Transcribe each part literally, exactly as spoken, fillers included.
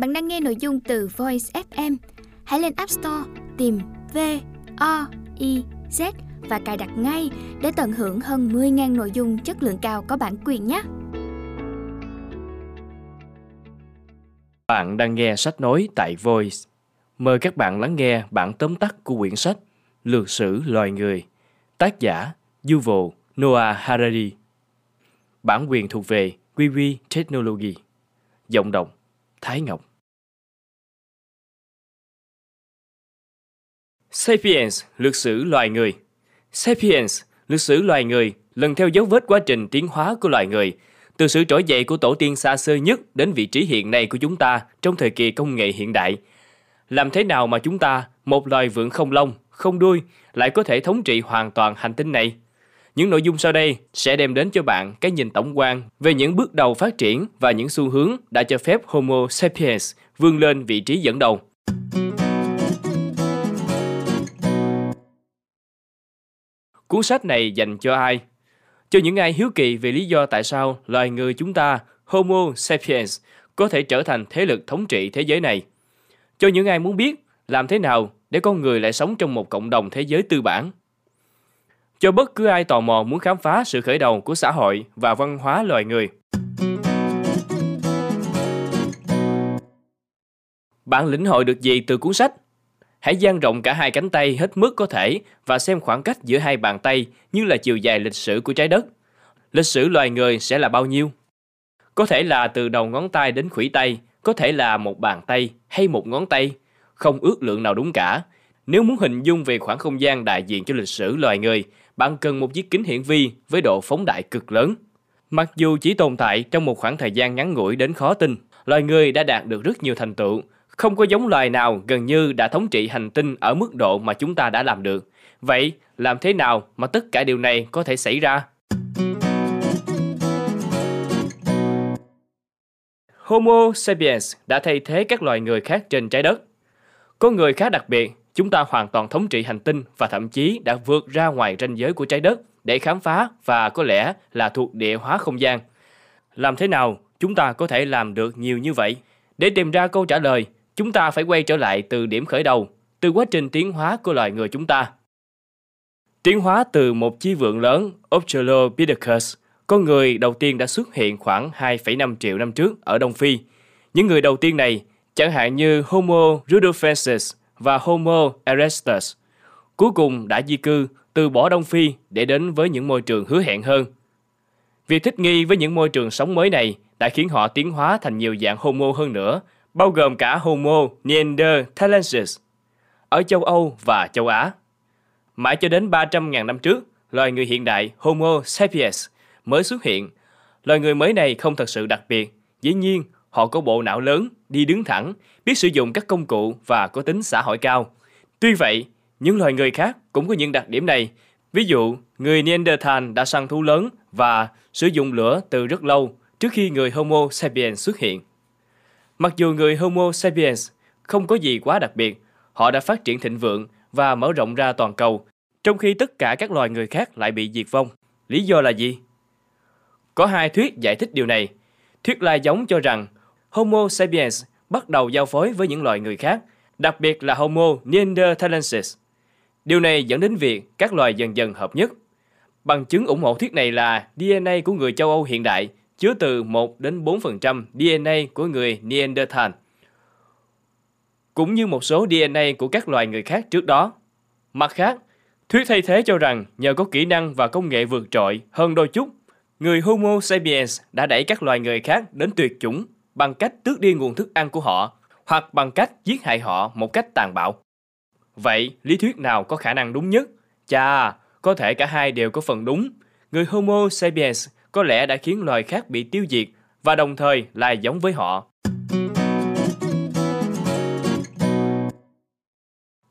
Bạn đang nghe nội dung từ Voice ép em. Hãy lên App Store tìm V O I Z và cài đặt ngay để tận hưởng hơn mười nghìn nội dung chất lượng cao có bản quyền nhé. Bạn đang nghe sách nói tại Voice. Mời các bạn lắng nghe bản tóm tắt của quyển sách Lược sử loài người, tác giả Yuval Noah Harari. Bản quyền thuộc về WiWi Technology. Giọng đọc Thái Ngọc. Sapiens, lược sử loài người. Sapiens, lược sử loài người, lần theo dấu vết quá trình tiến hóa của loài người, từ sự trỗi dậy của tổ tiên xa xưa nhất đến vị trí hiện nay của chúng ta trong thời kỳ công nghệ hiện đại. Làm thế nào mà chúng ta, một loài vượn không lông, không đuôi, lại có thể thống trị hoàn toàn hành tinh này? Những nội dung sau đây sẽ đem đến cho bạn cái nhìn tổng quan về những bước đầu phát triển và những xu hướng đã cho phép Homo sapiens vươn lên vị trí dẫn đầu. Cuốn sách này dành cho ai? Cho những ai hiếu kỳ về lý do tại sao loài người chúng ta, Homo sapiens, có thể trở thành thế lực thống trị thế giới này. Cho những ai muốn biết làm thế nào để con người lại sống trong một cộng đồng thế giới tư bản. Cho bất cứ ai tò mò muốn khám phá sự khởi đầu của xã hội và văn hóa loài người. Bạn lĩnh hội được gì từ cuốn sách? Hãy dang rộng cả hai cánh tay hết mức có thể và xem khoảng cách giữa hai bàn tay như là chiều dài lịch sử của trái đất. Lịch sử loài người sẽ là bao nhiêu? Có thể là từ đầu ngón tay đến khuỷu tay, có thể là một bàn tay hay một ngón tay, không ước lượng nào đúng cả. Nếu muốn hình dung về khoảng không gian đại diện cho lịch sử loài người, bạn cần một chiếc kính hiển vi với độ phóng đại cực lớn. Mặc dù chỉ tồn tại trong một khoảng thời gian ngắn ngủi đến khó tin, loài người đã đạt được rất nhiều thành tựu. Không có giống loài nào gần như đã thống trị hành tinh ở mức độ mà chúng ta đã làm được. Vậy, làm thế nào mà tất cả điều này có thể xảy ra? Homo sapiens đã thay thế các loài người khác trên trái đất. Có người khá đặc biệt, chúng ta hoàn toàn thống trị hành tinh và thậm chí đã vượt ra ngoài ranh giới của trái đất để khám phá và có lẽ là thuộc địa hóa không gian. Làm thế nào chúng ta có thể làm được nhiều như vậy? Để tìm ra câu trả lời, chúng ta phải quay trở lại từ điểm khởi đầu, từ quá trình tiến hóa của loài người chúng ta. Tiến hóa từ một chi vượn lớn, Australopithecus, con người đầu tiên đã xuất hiện khoảng hai phẩy năm triệu năm trước ở Đông Phi. Những người đầu tiên này, chẳng hạn như Homo rudolfensis và Homo erectus, cuối cùng đã di cư từ bỏ Đông Phi để đến với những môi trường hứa hẹn hơn. Việc thích nghi với những môi trường sống mới này đã khiến họ tiến hóa thành nhiều dạng Homo hơn nữa, bao gồm cả Homo neanderthalensis ở châu Âu và châu Á. Mãi cho đến ba trăm nghìn năm trước, loài người hiện đại Homo sapiens mới xuất hiện. Loài người mới này không thật sự đặc biệt. Dĩ nhiên, họ có bộ não lớn, đi đứng thẳng, biết sử dụng các công cụ và có tính xã hội cao. Tuy vậy, những loài người khác cũng có những đặc điểm này. Ví dụ, người Neanderthal đã săn thú lớn và sử dụng lửa từ rất lâu trước khi người Homo sapiens xuất hiện. Mặc dù người Homo sapiens không có gì quá đặc biệt, họ đã phát triển thịnh vượng và mở rộng ra toàn cầu, trong khi tất cả các loài người khác lại bị diệt vong. Lý do là gì? Có hai thuyết giải thích điều này. Thuyết lai giống cho rằng Homo sapiens bắt đầu giao phối với những loài người khác, đặc biệt là Homo neanderthalensis. Điều này dẫn đến việc các loài dần dần hợp nhất. Bằng chứng ủng hộ thuyết này là đê en a của người châu Âu hiện đại chứa từ một đến bốn phần trăm đê en a của người Neanderthal, cũng như một số đê en a của các loài người khác trước đó. Mặt khác, thuyết thay thế cho rằng nhờ có kỹ năng và công nghệ vượt trội hơn đôi chút, người Homo sapiens đã đẩy các loài người khác đến tuyệt chủng bằng cách tước đi nguồn thức ăn của họ hoặc bằng cách giết hại họ một cách tàn bạo. Vậy, lý thuyết nào có khả năng đúng nhất? Chà, có thể cả hai đều có phần đúng. Người Homo sapiens có lẽ đã khiến loài khác bị tiêu diệt và đồng thời lai giống với họ.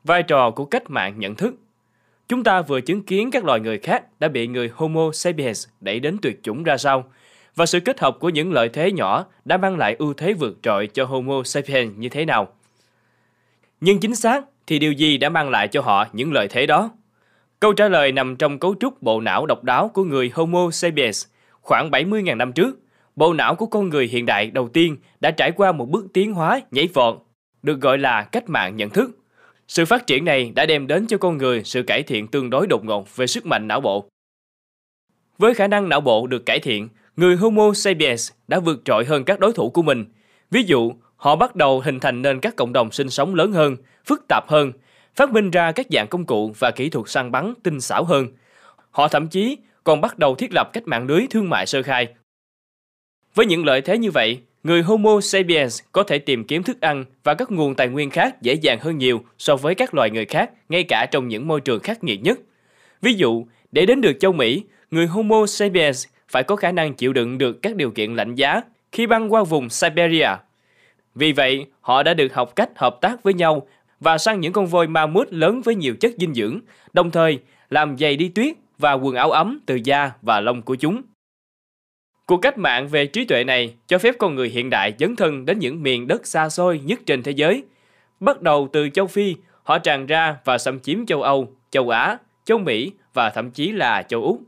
Vai trò của cách mạng nhận thức. Chúng ta vừa chứng kiến các loài người khác đã bị người Homo sapiens đẩy đến tuyệt chủng ra sao, và sự kết hợp của những lợi thế nhỏ đã mang lại ưu thế vượt trội cho Homo sapiens như thế nào. Nhưng chính xác thì điều gì đã mang lại cho họ những lợi thế đó? Câu trả lời nằm trong cấu trúc bộ não độc đáo của người Homo sapiens khoảng bảy mươi nghìn năm trước, bộ não của con người hiện đại đầu tiên đã trải qua một bước tiến hóa nhảy vọt, được gọi là cách mạng nhận thức. Sự phát triển này đã đem đến cho con người sự cải thiện tương đối đột ngột về sức mạnh não bộ. Với khả năng não bộ được cải thiện, người Homo sapiens đã vượt trội hơn các đối thủ của mình. Ví dụ, họ bắt đầu hình thành nên các cộng đồng sinh sống lớn hơn, phức tạp hơn, phát minh ra các dạng công cụ và kỹ thuật săn bắn tinh xảo hơn. Họ thậm chí còn bắt đầu thiết lập các mạng lưới thương mại sơ khai. Với những lợi thế như vậy, người Homo sapiens có thể tìm kiếm thức ăn và các nguồn tài nguyên khác dễ dàng hơn nhiều so với các loài người khác, ngay cả trong những môi trường khắc nghiệt nhất. Ví dụ, để đến được châu Mỹ, người Homo sapiens phải có khả năng chịu đựng được các điều kiện lạnh giá khi băng qua vùng Siberia. Vì vậy, họ đã được học cách hợp tác với nhau và săn những con voi ma mút lớn với nhiều chất dinh dưỡng, đồng thời làm giày đi tuyết và quần áo ấm từ da và lông của chúng. Cuộc cách mạng về trí tuệ này cho phép con người hiện đại dấn thân đến những miền đất xa xôi nhất trên thế giới. Bắt đầu từ châu Phi, họ tràn ra và xâm chiếm châu Âu, châu Á, châu Mỹ và thậm chí là châu Úc.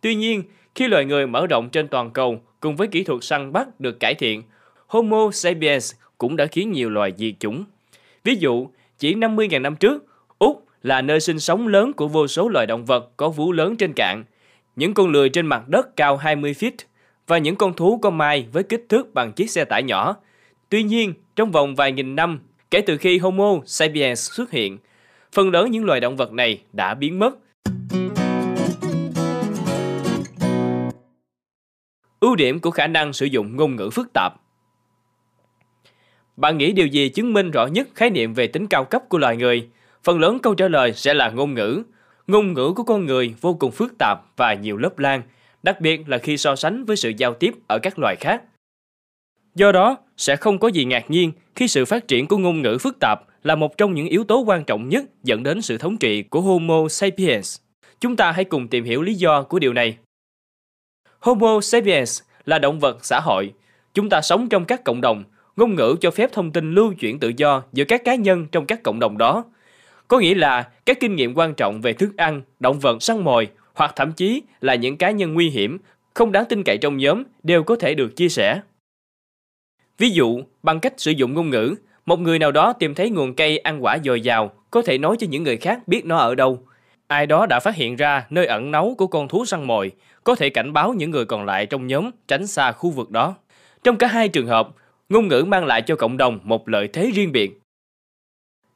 Tuy nhiên, khi loài người mở rộng trên toàn cầu cùng với kỹ thuật săn bắt được cải thiện, Homo sapiens cũng đã khiến nhiều loài diệt chủng. Ví dụ, chỉ năm mươi nghìn năm trước, Úc là nơi sinh sống lớn của vô số loài động vật có vú lớn trên cạn, những con lười trên mặt đất cao hai mươi feet và những con thú có mai với kích thước bằng chiếc xe tải nhỏ. Tuy nhiên, trong vòng vài nghìn năm, kể từ khi Homo sapiens xuất hiện, phần lớn những loài động vật này đã biến mất. Ưu điểm của khả năng sử dụng ngôn ngữ phức tạp. Bạn nghĩ điều gì chứng minh rõ nhất khái niệm về tính cao cấp của loài người? Phần lớn câu trả lời sẽ là ngôn ngữ. Ngôn ngữ của con người vô cùng phức tạp và nhiều lớp lang, đặc biệt là khi so sánh với sự giao tiếp ở các loài khác. Do đó, sẽ không có gì ngạc nhiên khi sự phát triển của ngôn ngữ phức tạp là một trong những yếu tố quan trọng nhất dẫn đến sự thống trị của Homo sapiens. Chúng ta hãy cùng tìm hiểu lý do của điều này. Homo sapiens là động vật xã hội. Chúng ta sống trong các cộng đồng. Ngôn ngữ cho phép thông tin lưu chuyển tự do giữa các cá nhân trong các cộng đồng đó. Có nghĩa là các kinh nghiệm quan trọng về thức ăn, động vật săn mồi hoặc thậm chí là những cá nhân nguy hiểm, không đáng tin cậy trong nhóm đều có thể được chia sẻ. Ví dụ, bằng cách sử dụng ngôn ngữ, một người nào đó tìm thấy nguồn cây ăn quả dồi dào có thể nói cho những người khác biết nó ở đâu. Ai đó đã phát hiện ra nơi ẩn náu của con thú săn mồi, có thể cảnh báo những người còn lại trong nhóm tránh xa khu vực đó. Trong cả hai trường hợp, ngôn ngữ mang lại cho cộng đồng một lợi thế riêng biệt.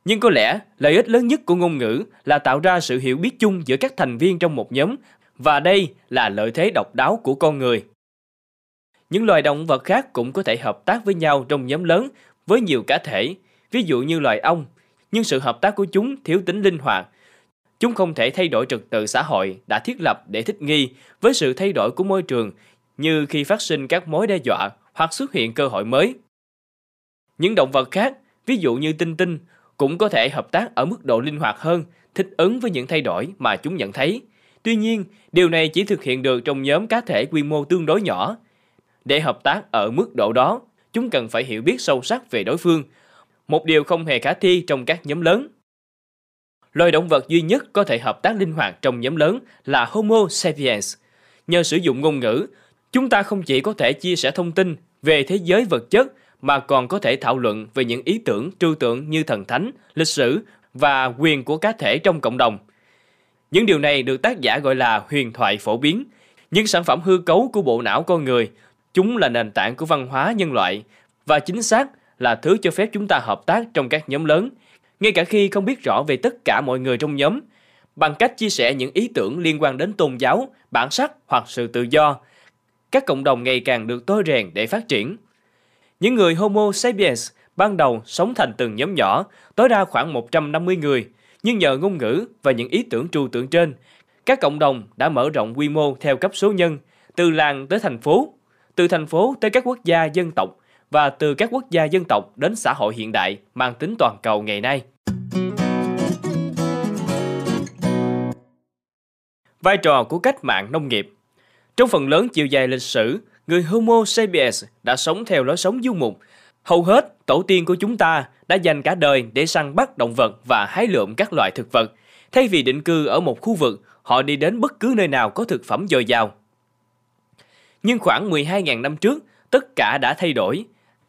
Nhưng có lẽ lợi ích lớn nhất của ngôn ngữ là tạo ra sự hiểu biết chung giữa các thành viên trong một nhóm, và đây là lợi thế độc đáo của con người. Những loài động vật khác cũng có thể hợp tác với nhau trong nhóm lớn với nhiều cá thể, ví dụ như loài ong, nhưng sự hợp tác của chúng thiếu tính linh hoạt. Chúng không thể thay đổi trật tự xã hội đã thiết lập để thích nghi với sự thay đổi của môi trường, như khi phát sinh các mối đe dọa hoặc xuất hiện cơ hội mới. Những động vật khác, ví dụ như tinh tinh, cũng có thể hợp tác ở mức độ linh hoạt hơn, thích ứng với những thay đổi mà chúng nhận thấy. Tuy nhiên, điều này chỉ thực hiện được trong nhóm cá thể quy mô tương đối nhỏ. Để hợp tác ở mức độ đó, chúng cần phải hiểu biết sâu sắc về đối phương, một điều không hề khả thi trong các nhóm lớn. Loài động vật duy nhất có thể hợp tác linh hoạt trong nhóm lớn là Homo sapiens. Nhờ sử dụng ngôn ngữ, chúng ta không chỉ có thể chia sẻ thông tin về thế giới vật chất, mà còn có thể thảo luận về những ý tưởng trừu tượng như thần thánh, lịch sử và quyền của cá thể trong cộng đồng. Những điều này được tác giả gọi là huyền thoại phổ biến, những sản phẩm hư cấu của bộ não con người. Chúng là nền tảng của văn hóa nhân loại và chính xác là thứ cho phép chúng ta hợp tác trong các nhóm lớn, ngay cả khi không biết rõ về tất cả mọi người trong nhóm, bằng cách chia sẻ những ý tưởng liên quan đến tôn giáo, bản sắc hoặc sự tự do. Các cộng đồng ngày càng được tôi rèn để phát triển. Những người Homo sapiens ban đầu sống thành từng nhóm nhỏ, tối đa khoảng một trăm năm mươi người, nhưng nhờ ngôn ngữ và những ý tưởng trừu tượng trên, các cộng đồng đã mở rộng quy mô theo cấp số nhân, từ làng tới thành phố, từ thành phố tới các quốc gia dân tộc và từ các quốc gia dân tộc đến xã hội hiện đại mang tính toàn cầu ngày nay. Vai trò của cách mạng nông nghiệp. Trong phần lớn chiều dài lịch sử, người Homo sapiens đã sống theo lối sống du mục. Hầu hết, tổ tiên của chúng ta đã dành cả đời để săn bắt động vật và hái lượm các loại thực vật. Thay vì định cư ở một khu vực, họ đi đến bất cứ nơi nào có thực phẩm dồi dào. Nhưng khoảng mười hai nghìn năm trước, tất cả đã thay đổi.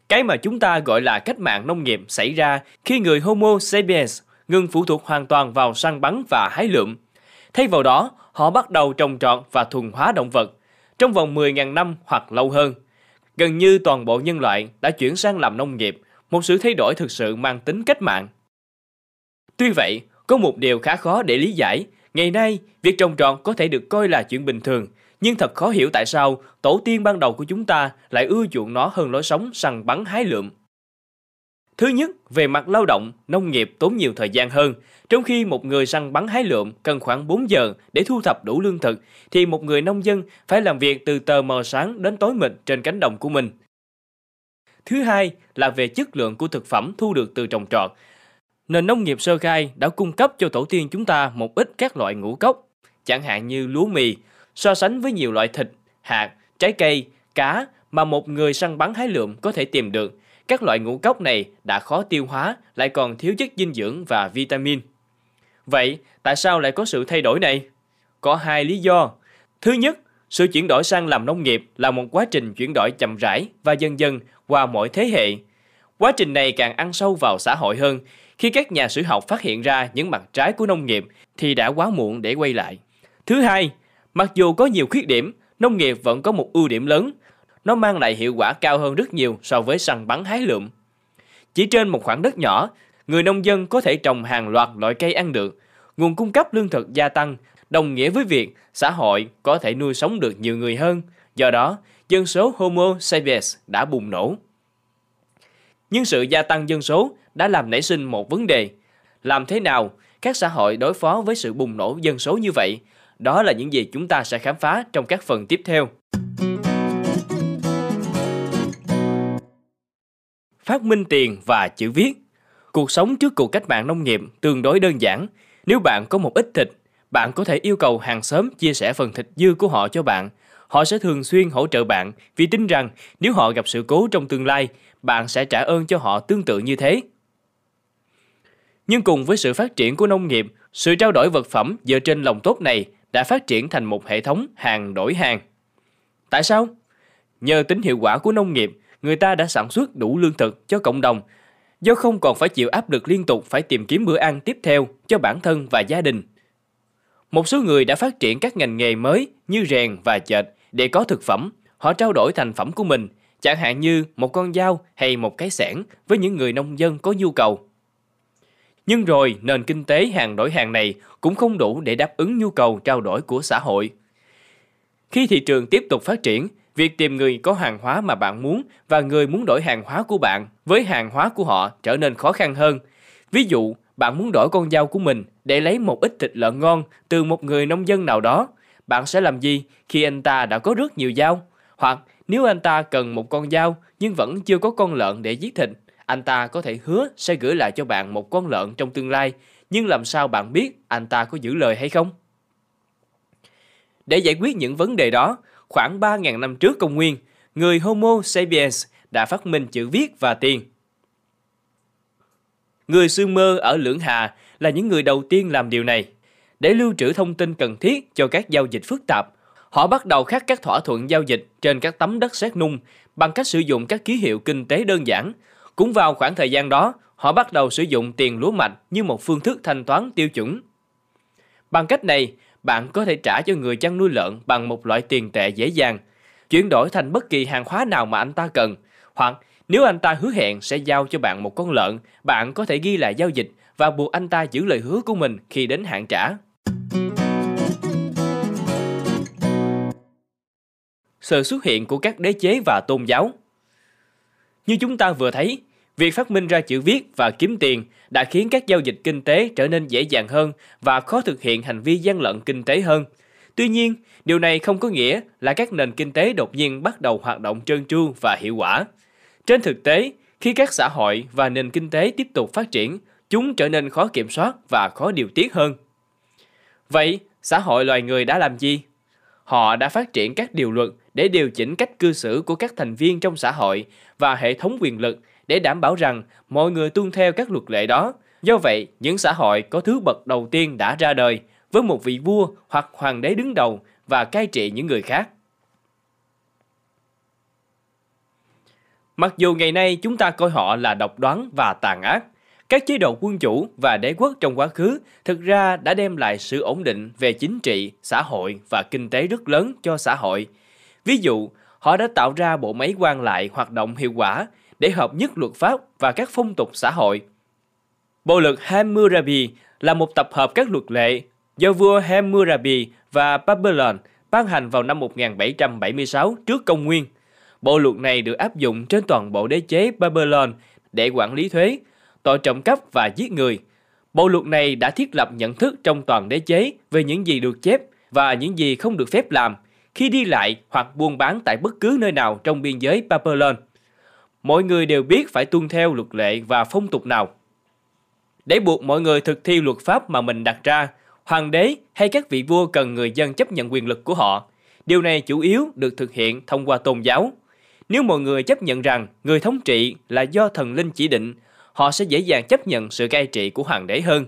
Cái mà chúng ta gọi là cách mạng nông nghiệp xảy ra khi người Homo sapiens ngừng phụ thuộc hoàn toàn vào săn bắn và hái lượm. Thay vào đó, họ bắt đầu trồng trọt và thuần hóa động vật trong vòng mười nghìn năm hoặc lâu hơn. Gần như toàn bộ nhân loại đã chuyển sang làm nông nghiệp, một sự thay đổi thực sự mang tính cách mạng. Tuy vậy, có một điều khá khó để lý giải. Ngày nay, việc trồng trọt có thể được coi là chuyện bình thường, nhưng thật khó hiểu tại sao tổ tiên ban đầu của chúng ta lại ưa chuộng nó hơn lối sống săn bắn hái lượm. Thứ nhất, về mặt lao động, nông nghiệp tốn nhiều thời gian hơn. Trong khi một người săn bắn hái lượm cần khoảng bốn giờ để thu thập đủ lương thực, thì một người nông dân phải làm việc từ tờ mờ sáng đến tối mịt trên cánh đồng của mình. Thứ hai là về chất lượng của thực phẩm thu được từ trồng trọt. Nền nông nghiệp sơ khai đã cung cấp cho tổ tiên chúng ta một ít các loại ngũ cốc, chẳng hạn như lúa mì, so sánh với nhiều loại thịt, hạt, trái cây, cá mà một người săn bắn hái lượm có thể tìm được. Các loại ngũ cốc này đã khó tiêu hóa, lại còn thiếu chất dinh dưỡng và vitamin. Vậy, tại sao lại có sự thay đổi này? Có hai lý do. Thứ nhất, sự chuyển đổi sang làm nông nghiệp là một quá trình chuyển đổi chậm rãi và dần dần qua mỗi thế hệ. Quá trình này càng ăn sâu vào xã hội hơn. Khi các nhà sử học phát hiện ra những mặt trái của nông nghiệp thì đã quá muộn để quay lại. Thứ hai, mặc dù có nhiều khuyết điểm, nông nghiệp vẫn có một ưu điểm lớn. Nó mang lại hiệu quả cao hơn rất nhiều so với săn bắn hái lượm. Chỉ trên một khoảng đất nhỏ, người nông dân có thể trồng hàng loạt loại cây ăn được. Nguồn cung cấp lương thực gia tăng, đồng nghĩa với việc xã hội có thể nuôi sống được nhiều người hơn. Do đó, dân số Homo sapiens đã bùng nổ. Nhưng sự gia tăng dân số đã làm nảy sinh một vấn đề. Làm thế nào các xã hội đối phó với sự bùng nổ dân số như vậy? Đó là những gì chúng ta sẽ khám phá trong các phần tiếp theo. Phát minh tiền và chữ viết. Cuộc sống trước cuộc cách mạng nông nghiệp tương đối đơn giản. Nếu bạn có một ít thịt, bạn có thể yêu cầu hàng xóm chia sẻ phần thịt dư của họ cho bạn. Họ sẽ thường xuyên hỗ trợ bạn vì tin rằng nếu họ gặp sự cố trong tương lai, bạn sẽ trả ơn cho họ tương tự như thế. Nhưng cùng với sự phát triển của nông nghiệp, sự trao đổi vật phẩm dựa trên lòng tốt này đã phát triển thành một hệ thống hàng đổi hàng. Tại sao? Nhờ tính hiệu quả của nông nghiệp, người ta đã sản xuất đủ lương thực cho cộng đồng, do không còn phải chịu áp lực liên tục phải tìm kiếm bữa ăn tiếp theo cho bản thân và gia đình. Một số người đã phát triển các ngành nghề mới như rèn và dệt để có thực phẩm. Họ trao đổi thành phẩm của mình, chẳng hạn như một con dao hay một cái xẻng với những người nông dân có nhu cầu. Nhưng rồi nền kinh tế hàng đổi hàng này cũng không đủ để đáp ứng nhu cầu trao đổi của xã hội. Khi thị trường tiếp tục phát triển, việc tìm người có hàng hóa mà bạn muốn và người muốn đổi hàng hóa của bạn với hàng hóa của họ trở nên khó khăn hơn. Ví dụ, bạn muốn đổi con dao của mình để lấy một ít thịt lợn ngon từ một người nông dân nào đó. Bạn sẽ làm gì khi anh ta đã có rất nhiều dao? Hoặc nếu anh ta cần một con dao nhưng vẫn chưa có con lợn để giết thịt, anh ta có thể hứa sẽ gửi lại cho bạn một con lợn trong tương lai, nhưng làm sao bạn biết anh ta có giữ lời hay không? Để giải quyết những vấn đề đó, khoảng ba nghìn năm trước công nguyên, người Homo sapiens đã phát minh chữ viết và tiền. Người Sumer ở Lưỡng Hà là những người đầu tiên làm điều này. Để lưu trữ thông tin cần thiết cho các giao dịch phức tạp, họ bắt đầu khắc các thỏa thuận giao dịch trên các tấm đất sét nung bằng cách sử dụng các ký hiệu kinh tế đơn giản. Cũng vào khoảng thời gian đó, họ bắt đầu sử dụng tiền lúa mạch như một phương thức thanh toán tiêu chuẩn. Bằng cách này, bạn có thể trả cho người chăn nuôi lợn bằng một loại tiền tệ dễ dàng, chuyển đổi thành bất kỳ hàng hóa nào mà anh ta cần. Hoặc nếu anh ta hứa hẹn sẽ giao cho bạn một con lợn, bạn có thể ghi lại giao dịch và buộc anh ta giữ lời hứa của mình khi đến hạn trả. Sự xuất hiện của các đế chế và tôn giáo. Như chúng ta vừa thấy, việc phát minh ra chữ viết và kiếm tiền đã khiến các giao dịch kinh tế trở nên dễ dàng hơn và khó thực hiện hành vi gian lận kinh tế hơn. Tuy nhiên, điều này không có nghĩa là các nền kinh tế đột nhiên bắt đầu hoạt động trơn tru và hiệu quả. Trên thực tế, khi các xã hội và nền kinh tế tiếp tục phát triển, chúng trở nên khó kiểm soát và khó điều tiết hơn. Vậy, xã hội loài người đã làm gì? Họ đã phát triển các điều luật để điều chỉnh cách cư xử của các thành viên trong xã hội và hệ thống quyền lực để đảm bảo rằng mọi người tuân theo các luật lệ đó. Do vậy, những xã hội có thứ bậc đầu tiên đã ra đời với một vị vua hoặc hoàng đế đứng đầu và cai trị những người khác. Mặc dù ngày nay chúng ta coi họ là độc đoán và tàn ác, các chế độ quân chủ và đế quốc trong quá khứ thực ra đã đem lại sự ổn định về chính trị, xã hội và kinh tế rất lớn cho xã hội. Ví dụ, họ đã tạo ra bộ máy quan lại hoạt động hiệu quả để hợp nhất luật pháp và các phong tục xã hội. Bộ luật Hammurabi là một tập hợp các luật lệ do vua Hammurabi và Babylon ban hành vào năm một nghìn bảy trăm bảy mươi sáu trước công nguyên. Bộ luật này được áp dụng trên toàn bộ đế chế Babylon để quản lý thuế, tội trộm cắp và giết người. Bộ luật này đã thiết lập nhận thức trong toàn đế chế về những gì được phép và những gì không được phép làm khi đi lại hoặc buôn bán tại bất cứ nơi nào trong biên giới Babylon. Mọi người đều biết phải tuân theo luật lệ và phong tục nào. Để buộc mọi người thực thi luật pháp mà mình đặt ra, hoàng đế hay các vị vua cần người dân chấp nhận quyền lực của họ. Điều này chủ yếu được thực hiện thông qua tôn giáo. Nếu mọi người chấp nhận rằng người thống trị là do thần linh chỉ định, họ sẽ dễ dàng chấp nhận sự cai trị của hoàng đế hơn.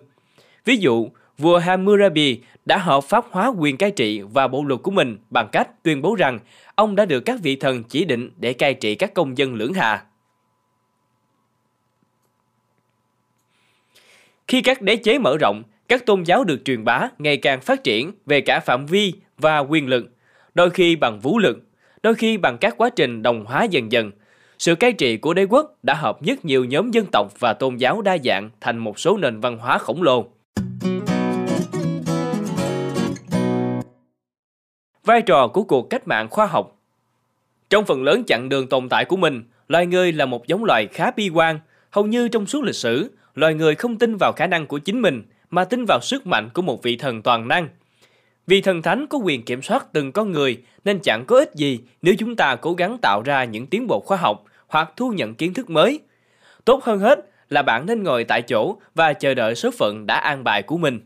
Ví dụ, vua Hammurabi đã hợp pháp hóa quyền cai trị và bộ luật của mình bằng cách tuyên bố rằng ông đã được các vị thần chỉ định để cai trị các công dân Lưỡng Hà. Khi các đế chế mở rộng, các tôn giáo được truyền bá ngày càng phát triển về cả phạm vi và quyền lực, đôi khi bằng vũ lực, đôi khi bằng các quá trình đồng hóa dần dần. Sự cai trị của đế quốc đã hợp nhất nhiều nhóm dân tộc và tôn giáo đa dạng thành một số nền văn hóa khổng lồ. Vai trò của cuộc cách mạng khoa học. Trong phần lớn chặng đường tồn tại của mình, loài người là một giống loài khá bi quan. Hầu như trong suốt lịch sử, loài người không tin vào khả năng của chính mình mà tin vào sức mạnh của một vị thần toàn năng. Vì thần thánh có quyền kiểm soát từng con người nên chẳng có ích gì nếu chúng ta cố gắng tạo ra những tiến bộ khoa học hoặc thu nhận kiến thức mới. Tốt hơn hết là bạn nên ngồi tại chỗ và chờ đợi số phận đã an bài của mình.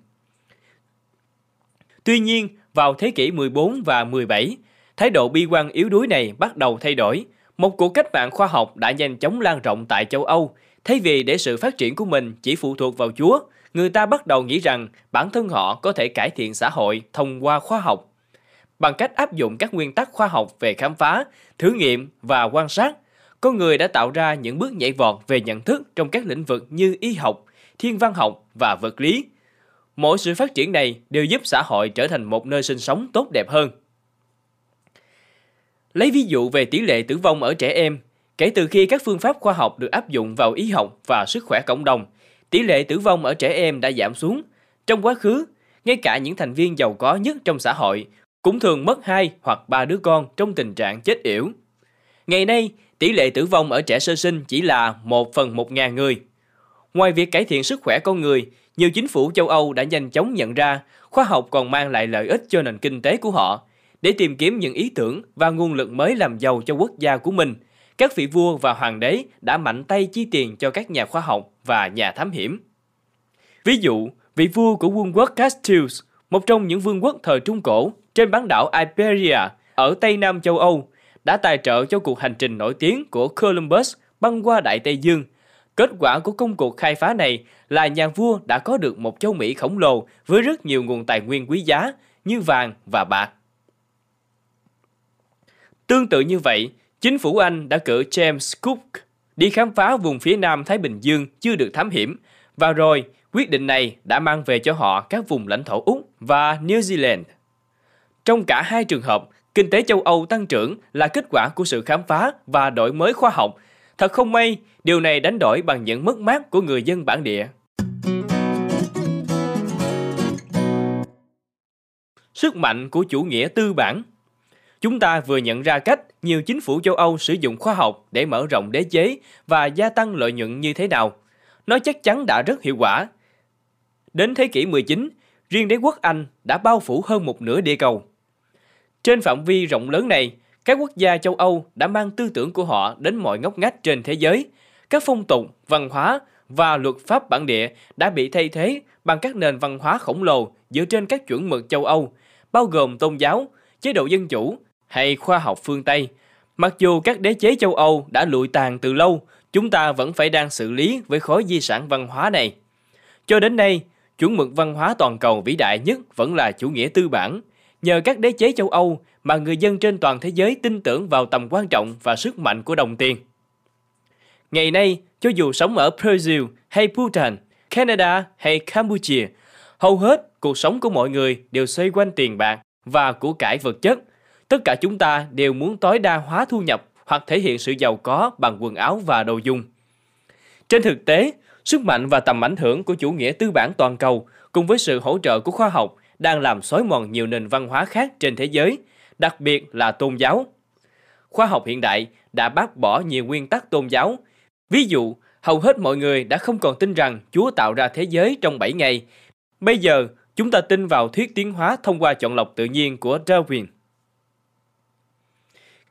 Tuy nhiên, vào thế kỷ mười bốn và mười bảy, thái độ bi quan yếu đuối này bắt đầu thay đổi. Một cuộc cách mạng khoa học đã nhanh chóng lan rộng tại châu Âu. Thay vì để sự phát triển của mình chỉ phụ thuộc vào Chúa, người ta bắt đầu nghĩ rằng bản thân họ có thể cải thiện xã hội thông qua khoa học. Bằng cách áp dụng các nguyên tắc khoa học về khám phá, thử nghiệm và quan sát, con người đã tạo ra những bước nhảy vọt về nhận thức trong các lĩnh vực như y học, thiên văn học và vật lý. Mỗi sự phát triển này đều giúp xã hội trở thành một nơi sinh sống tốt đẹp hơn. Lấy ví dụ về tỷ lệ tử vong ở trẻ em, kể từ khi các phương pháp khoa học được áp dụng vào y học và sức khỏe cộng đồng, tỷ lệ tử vong ở trẻ em đã giảm xuống. Trong quá khứ, ngay cả những thành viên giàu có nhất trong xã hội cũng thường mất hai hoặc ba đứa con trong tình trạng chết yểu. Ngày nay, tỷ lệ tử vong ở trẻ sơ sinh chỉ là một phần một ngàn người. Ngoài việc cải thiện sức khỏe con người, nhiều chính phủ châu Âu đã nhanh chóng nhận ra khoa học còn mang lại lợi ích cho nền kinh tế của họ. Để tìm kiếm những ý tưởng và nguồn lực mới làm giàu cho quốc gia của mình, các vị vua và hoàng đế đã mạnh tay chi tiền cho các nhà khoa học và nhà thám hiểm. Ví dụ, vị vua của vương quốc Castile, một trong những vương quốc thời Trung Cổ trên bán đảo Iberia ở Tây Nam châu Âu, đã tài trợ cho cuộc hành trình nổi tiếng của Columbus băng qua Đại Tây Dương. Kết quả của công cuộc khai phá này là nhà vua đã có được một châu Mỹ khổng lồ với rất nhiều nguồn tài nguyên quý giá như vàng và bạc. Tương tự như vậy, chính phủ Anh đã cử James Cook đi khám phá vùng phía nam Thái Bình Dương chưa được thám hiểm, và rồi quyết định này đã mang về cho họ các vùng lãnh thổ Úc và New Zealand. Trong cả hai trường hợp, kinh tế châu Âu tăng trưởng là kết quả của sự khám phá và đổi mới khoa học. Thật không may, điều này đánh đổi bằng những mất mát của người dân bản địa. Sức mạnh của chủ nghĩa tư bản. Chúng ta vừa nhận ra cách nhiều chính phủ châu Âu sử dụng khoa học để mở rộng đế chế và gia tăng lợi nhuận như thế nào. Nó chắc chắn đã rất hiệu quả. Đến thế kỷ mười chín, riêng đế quốc Anh đã bao phủ hơn một nửa địa cầu. Trên phạm vi rộng lớn này, các quốc gia châu Âu đã mang tư tưởng của họ đến mọi ngóc ngách trên thế giới. Các phong tục, văn hóa và luật pháp bản địa đã bị thay thế bằng các nền văn hóa khổng lồ dựa trên các chuẩn mực châu Âu, bao gồm tôn giáo, chế độ dân chủ hay khoa học phương Tây. Mặc dù các đế chế châu Âu đã lụi tàn từ lâu, chúng ta vẫn phải đang xử lý với khối di sản văn hóa này. Cho đến nay, chuẩn mực văn hóa toàn cầu vĩ đại nhất vẫn là chủ nghĩa tư bản. Nhờ các đế chế châu Âu mà người dân trên toàn thế giới tin tưởng vào tầm quan trọng và sức mạnh của đồng tiền. Ngày nay, cho dù sống ở Brazil hay Bhutan, Canada hay Campuchia, hầu hết cuộc sống của mọi người đều xoay quanh tiền bạc và của cải vật chất. Tất cả chúng ta đều muốn tối đa hóa thu nhập hoặc thể hiện sự giàu có bằng quần áo và đồ dùng. Trên thực tế, sức mạnh và tầm ảnh hưởng của chủ nghĩa tư bản toàn cầu cùng với sự hỗ trợ của khoa học đang làm xói mòn nhiều nền văn hóa khác trên thế giới, đặc biệt là tôn giáo. Khoa học hiện đại đã bác bỏ nhiều nguyên tắc tôn giáo. Ví dụ, hầu hết mọi người đã không còn tin rằng Chúa tạo ra thế giới trong bảy ngày. Bây giờ, chúng ta tin vào thuyết tiến hóa thông qua chọn lọc tự nhiên của Darwin.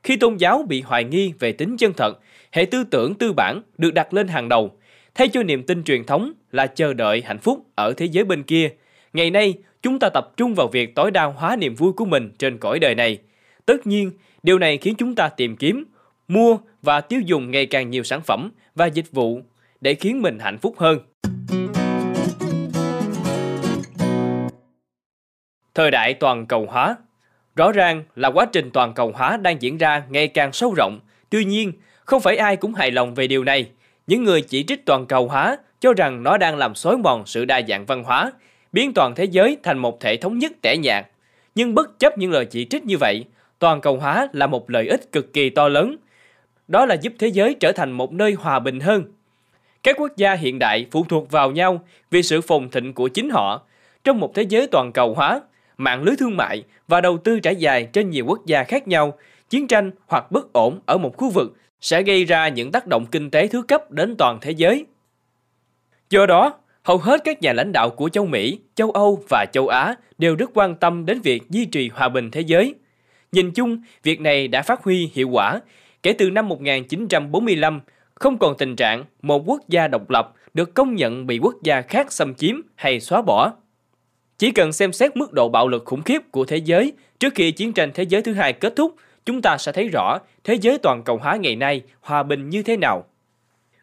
Khi tôn giáo bị hoài nghi về tính chân thật, hệ tư tưởng tư bản được đặt lên hàng đầu, thay cho niềm tin truyền thống là chờ đợi hạnh phúc ở thế giới bên kia. Ngày nay, chúng ta tập trung vào việc tối đa hóa niềm vui của mình trên cõi đời này. Tất nhiên, điều này khiến chúng ta tìm kiếm, mua và tiêu dùng ngày càng nhiều sản phẩm và dịch vụ để khiến mình hạnh phúc hơn. Thời đại toàn cầu hóa. Rõ ràng là quá trình toàn cầu hóa đang diễn ra ngày càng sâu rộng. Tuy nhiên, không phải ai cũng hài lòng về điều này. Những người chỉ trích toàn cầu hóa cho rằng nó đang làm xói mòn sự đa dạng văn hóa, biến toàn thế giới thành một thể thống nhất tẻ nhạt. Nhưng bất chấp những lời chỉ trích như vậy, toàn cầu hóa là một lợi ích cực kỳ to lớn. Đó là giúp thế giới trở thành một nơi hòa bình hơn. Các quốc gia hiện đại phụ thuộc vào nhau vì sự phồn thịnh của chính họ. Trong một thế giới toàn cầu hóa, mạng lưới thương mại và đầu tư trải dài trên nhiều quốc gia khác nhau, chiến tranh hoặc bất ổn ở một khu vực sẽ gây ra những tác động kinh tế thứ cấp đến toàn thế giới. Do đó, hầu hết các nhà lãnh đạo của châu Mỹ, châu Âu và châu Á đều rất quan tâm đến việc duy trì hòa bình thế giới. Nhìn chung, việc này đã phát huy hiệu quả. Kể từ năm một nghìn chín trăm bốn mươi lăm, không còn tình trạng một quốc gia độc lập được công nhận bị quốc gia khác xâm chiếm hay xóa bỏ. Chỉ cần xem xét mức độ bạo lực khủng khiếp của thế giới trước khi chiến tranh thế giới thứ hai kết thúc, chúng ta sẽ thấy rõ thế giới toàn cầu hóa ngày nay hòa bình như thế nào.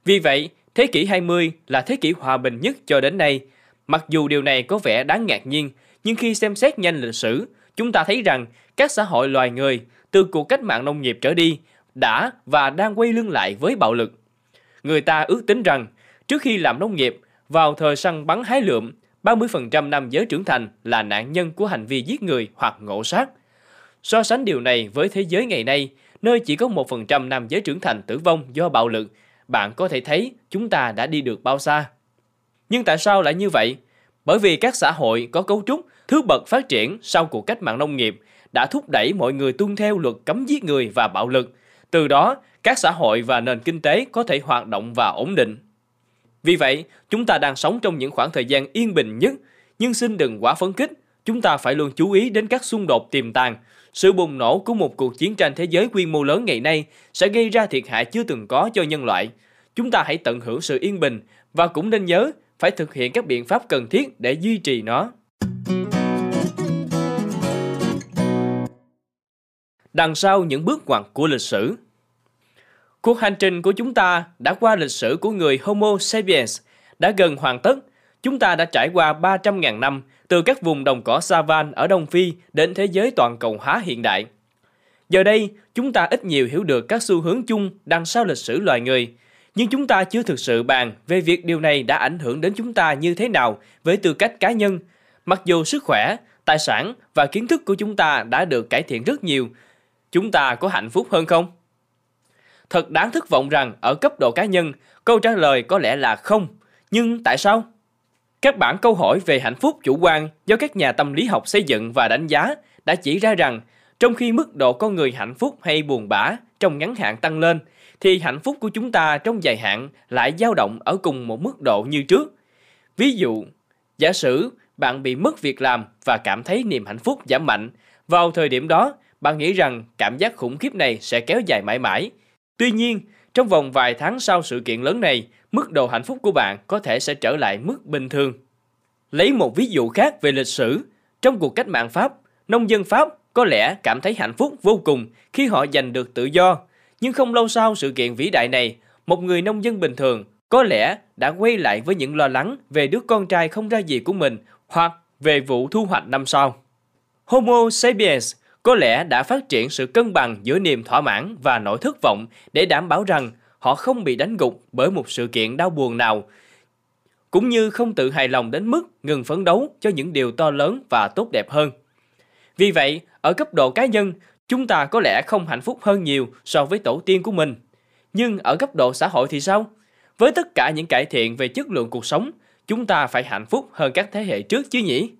Vì vậy, thế kỷ hai mươi là thế kỷ hòa bình nhất cho đến nay. Mặc dù điều này có vẻ đáng ngạc nhiên, nhưng khi xem xét nhanh lịch sử, chúng ta thấy rằng các xã hội loài người từ cuộc cách mạng nông nghiệp trở đi đã và đang quay lưng lại với bạo lực. Người ta ước tính rằng trước khi làm nông nghiệp, vào thời săn bắn hái lượm, ba mươi phần trăm nam giới trưởng thành là nạn nhân của hành vi giết người hoặc ngộ sát. So sánh điều này với thế giới ngày nay, nơi chỉ có một phần trăm nam giới trưởng thành tử vong do bạo lực, bạn có thể thấy chúng ta đã đi được bao xa. Nhưng tại sao lại như vậy? Bởi vì các xã hội có cấu trúc, thứ bậc phát triển sau cuộc cách mạng nông nghiệp đã thúc đẩy mọi người tuân theo luật cấm giết người và bạo lực. Từ đó, các xã hội và nền kinh tế có thể hoạt động và ổn định. Vì vậy, chúng ta đang sống trong những khoảng thời gian yên bình nhất, nhưng xin đừng quá phấn khích. Chúng ta phải luôn chú ý đến các xung đột tiềm tàng. Sự bùng nổ của một cuộc chiến tranh thế giới quy mô lớn ngày nay sẽ gây ra thiệt hại chưa từng có cho nhân loại. Chúng ta hãy tận hưởng sự yên bình và cũng nên nhớ phải thực hiện các biện pháp cần thiết để duy trì nó. Đằng sau những bước ngoặt của lịch sử. Cuộc hành trình của chúng ta đã qua lịch sử của người Homo sapiens đã gần hoàn tất. Chúng ta đã trải qua ba trăm nghìn năm từ các vùng đồng cỏ savan ở Đông Phi đến thế giới toàn cầu hóa hiện đại. Giờ đây, chúng ta ít nhiều hiểu được các xu hướng chung đằng sau lịch sử loài người, nhưng chúng ta chưa thực sự bàn về việc điều này đã ảnh hưởng đến chúng ta như thế nào với tư cách cá nhân. Mặc dù sức khỏe, tài sản và kiến thức của chúng ta đã được cải thiện rất nhiều, chúng ta có hạnh phúc hơn không? Thật đáng thất vọng rằng ở cấp độ cá nhân, câu trả lời có lẽ là không. Nhưng tại sao? Các bản câu hỏi về hạnh phúc chủ quan do các nhà tâm lý học xây dựng và đánh giá đã chỉ ra rằng trong khi mức độ con người hạnh phúc hay buồn bã trong ngắn hạn tăng lên, thì hạnh phúc của chúng ta trong dài hạn lại dao động ở cùng một mức độ như trước. Ví dụ, giả sử bạn bị mất việc làm và cảm thấy niềm hạnh phúc giảm mạnh, vào thời điểm đó bạn nghĩ rằng cảm giác khủng khiếp này sẽ kéo dài mãi mãi. Tuy nhiên, trong vòng vài tháng sau sự kiện lớn này, mức độ hạnh phúc của bạn có thể sẽ trở lại mức bình thường. Lấy một ví dụ khác về lịch sử, trong cuộc cách mạng Pháp, nông dân Pháp có lẽ cảm thấy hạnh phúc vô cùng khi họ giành được tự do. Nhưng không lâu sau sự kiện vĩ đại này, một người nông dân bình thường có lẽ đã quay lại với những lo lắng về đứa con trai không ra gì của mình hoặc về vụ thu hoạch năm sau. Homo sapiens có lẽ đã phát triển sự cân bằng giữa niềm thỏa mãn và nỗi thất vọng để đảm bảo rằng họ không bị đánh gục bởi một sự kiện đau buồn nào, cũng như không tự hài lòng đến mức ngừng phấn đấu cho những điều to lớn và tốt đẹp hơn. Vì vậy, ở cấp độ cá nhân, chúng ta có lẽ không hạnh phúc hơn nhiều so với tổ tiên của mình. Nhưng ở cấp độ xã hội thì sao? Với tất cả những cải thiện về chất lượng cuộc sống, chúng ta phải hạnh phúc hơn các thế hệ trước chứ nhỉ?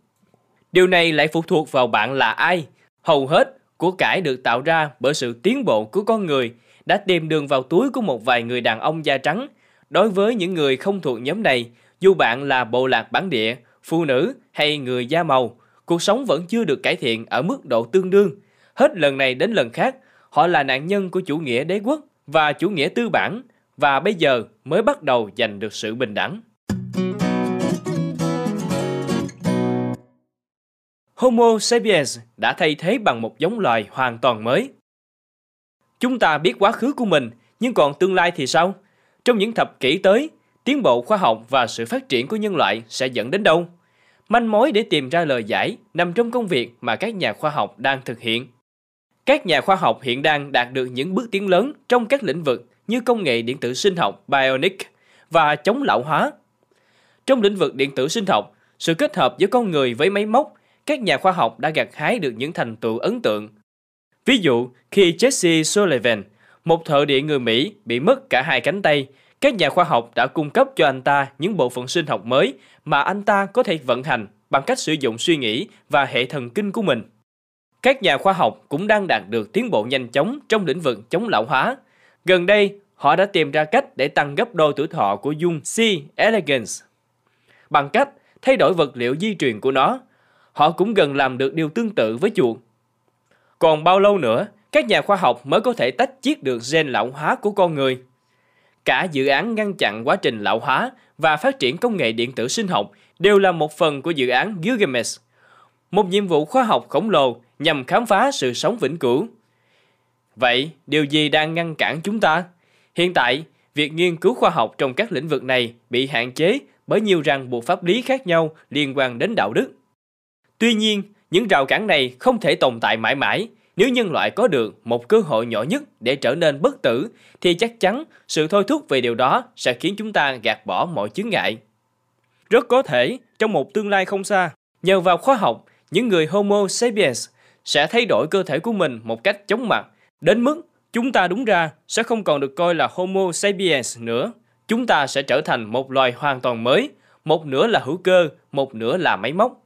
Điều này lại phụ thuộc vào bạn là ai. Hầu hết, của cải được tạo ra bởi sự tiến bộ của con người đã tìm đường vào túi của một vài người đàn ông da trắng. Đối với những người không thuộc nhóm này, dù bạn là bộ lạc bản địa, phụ nữ hay người da màu, cuộc sống vẫn chưa được cải thiện ở mức độ tương đương. Hết lần này đến lần khác, họ là nạn nhân của chủ nghĩa đế quốc và chủ nghĩa tư bản, và bây giờ mới bắt đầu giành được sự bình đẳng. Homo sapiens đã thay thế bằng một giống loài hoàn toàn mới. Chúng ta biết quá khứ của mình, nhưng còn tương lai thì sao? Trong những thập kỷ tới, tiến bộ khoa học và sự phát triển của nhân loại sẽ dẫn đến đâu? Manh mối để tìm ra lời giải nằm trong công việc mà các nhà khoa học đang thực hiện. Các nhà khoa học hiện đang đạt được những bước tiến lớn trong các lĩnh vực như công nghệ điện tử sinh học bionic và chống lão hóa. Trong lĩnh vực điện tử sinh học, sự kết hợp giữa con người với máy móc, các nhà khoa học đã gặt hái được những thành tựu ấn tượng. Ví dụ, khi Jesse Sullivan, một thợ điện người Mỹ, bị mất cả hai cánh tay, các nhà khoa học đã cung cấp cho anh ta những bộ phận sinh học mới mà anh ta có thể vận hành bằng cách sử dụng suy nghĩ và hệ thần kinh của mình. Các nhà khoa học cũng đang đạt được tiến bộ nhanh chóng trong lĩnh vực chống lão hóa. Gần đây, họ đã tìm ra cách để tăng gấp đôi tuổi thọ của dung C. elegans bằng cách thay đổi vật liệu di truyền của nó. Họ cũng gần làm được điều tương tự với chuột. Còn bao lâu nữa, các nhà khoa học mới có thể tách chiết được gen lão hóa của con người? Cả dự án ngăn chặn quá trình lão hóa và phát triển công nghệ điện tử sinh học đều là một phần của dự án Gilgamesh, một nhiệm vụ khoa học khổng lồ nhằm khám phá sự sống vĩnh cửu. Vậy, điều gì đang ngăn cản chúng ta? Hiện tại, việc nghiên cứu khoa học trong các lĩnh vực này bị hạn chế bởi nhiều ràng buộc pháp lý khác nhau liên quan đến đạo đức. Tuy nhiên, những rào cản này không thể tồn tại mãi mãi. Nếu nhân loại có được một cơ hội nhỏ nhất để trở nên bất tử, thì chắc chắn sự thôi thúc về điều đó sẽ khiến chúng ta gạt bỏ mọi chướng ngại. Rất có thể, trong một tương lai không xa, nhờ vào khoa học, những người Homo sapiens sẽ thay đổi cơ thể của mình một cách chóng mặt, đến mức chúng ta đúng ra sẽ không còn được coi là Homo sapiens nữa. Chúng ta sẽ trở thành một loài hoàn toàn mới, một nửa là hữu cơ, một nửa là máy móc.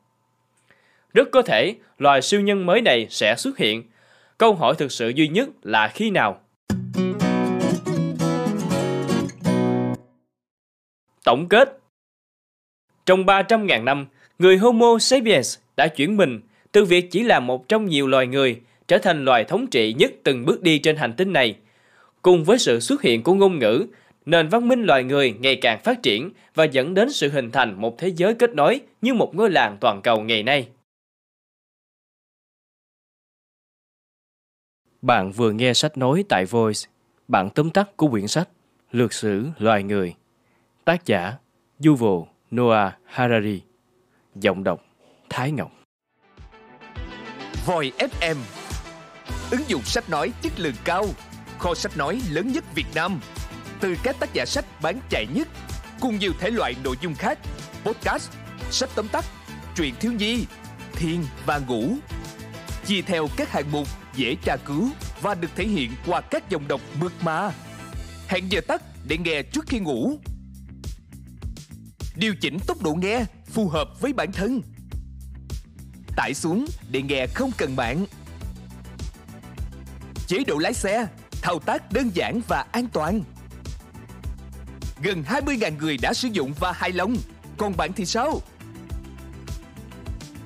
Rất có thể, loài siêu nhân mới này sẽ xuất hiện. Câu hỏi thực sự duy nhất là khi nào? Tổng kết. Trong ba trăm nghìn năm, người Homo sapiens đã chuyển mình từ việc chỉ là một trong nhiều loài người trở thành loài thống trị nhất từng bước đi trên hành tinh này. Cùng với sự xuất hiện của ngôn ngữ, nền văn minh loài người ngày càng phát triển và dẫn đến sự hình thành một thế giới kết nối như một ngôi làng toàn cầu ngày nay. Bạn vừa nghe sách nói tại Voice, bản tóm tắt của quyển sách Lược sử loài người. Tác giả Yuval Noah Harari. Giọng đọc Thái Ngọc. Voice ép em, ứng dụng sách nói chất lượng cao, kho sách nói lớn nhất Việt Nam. Từ các tác giả sách bán chạy nhất, cùng nhiều thể loại nội dung khác, podcast, sách tóm tắt, truyện thiếu nhi, thiền và ngủ. Chia theo các hạng mục dễ tra cứu và được thể hiện qua các dòng đọc mượt mà. Hẹn giờ tắt để nghe trước khi ngủ. Điều chỉnh tốc độ nghe phù hợp với bản thân. Tải xuống để nghe không cần mạng. Chế độ lái xe, thao tác đơn giản và an toàn. Gần hai mươi nghìn người đã sử dụng và hài lòng. Còn bạn thì sao?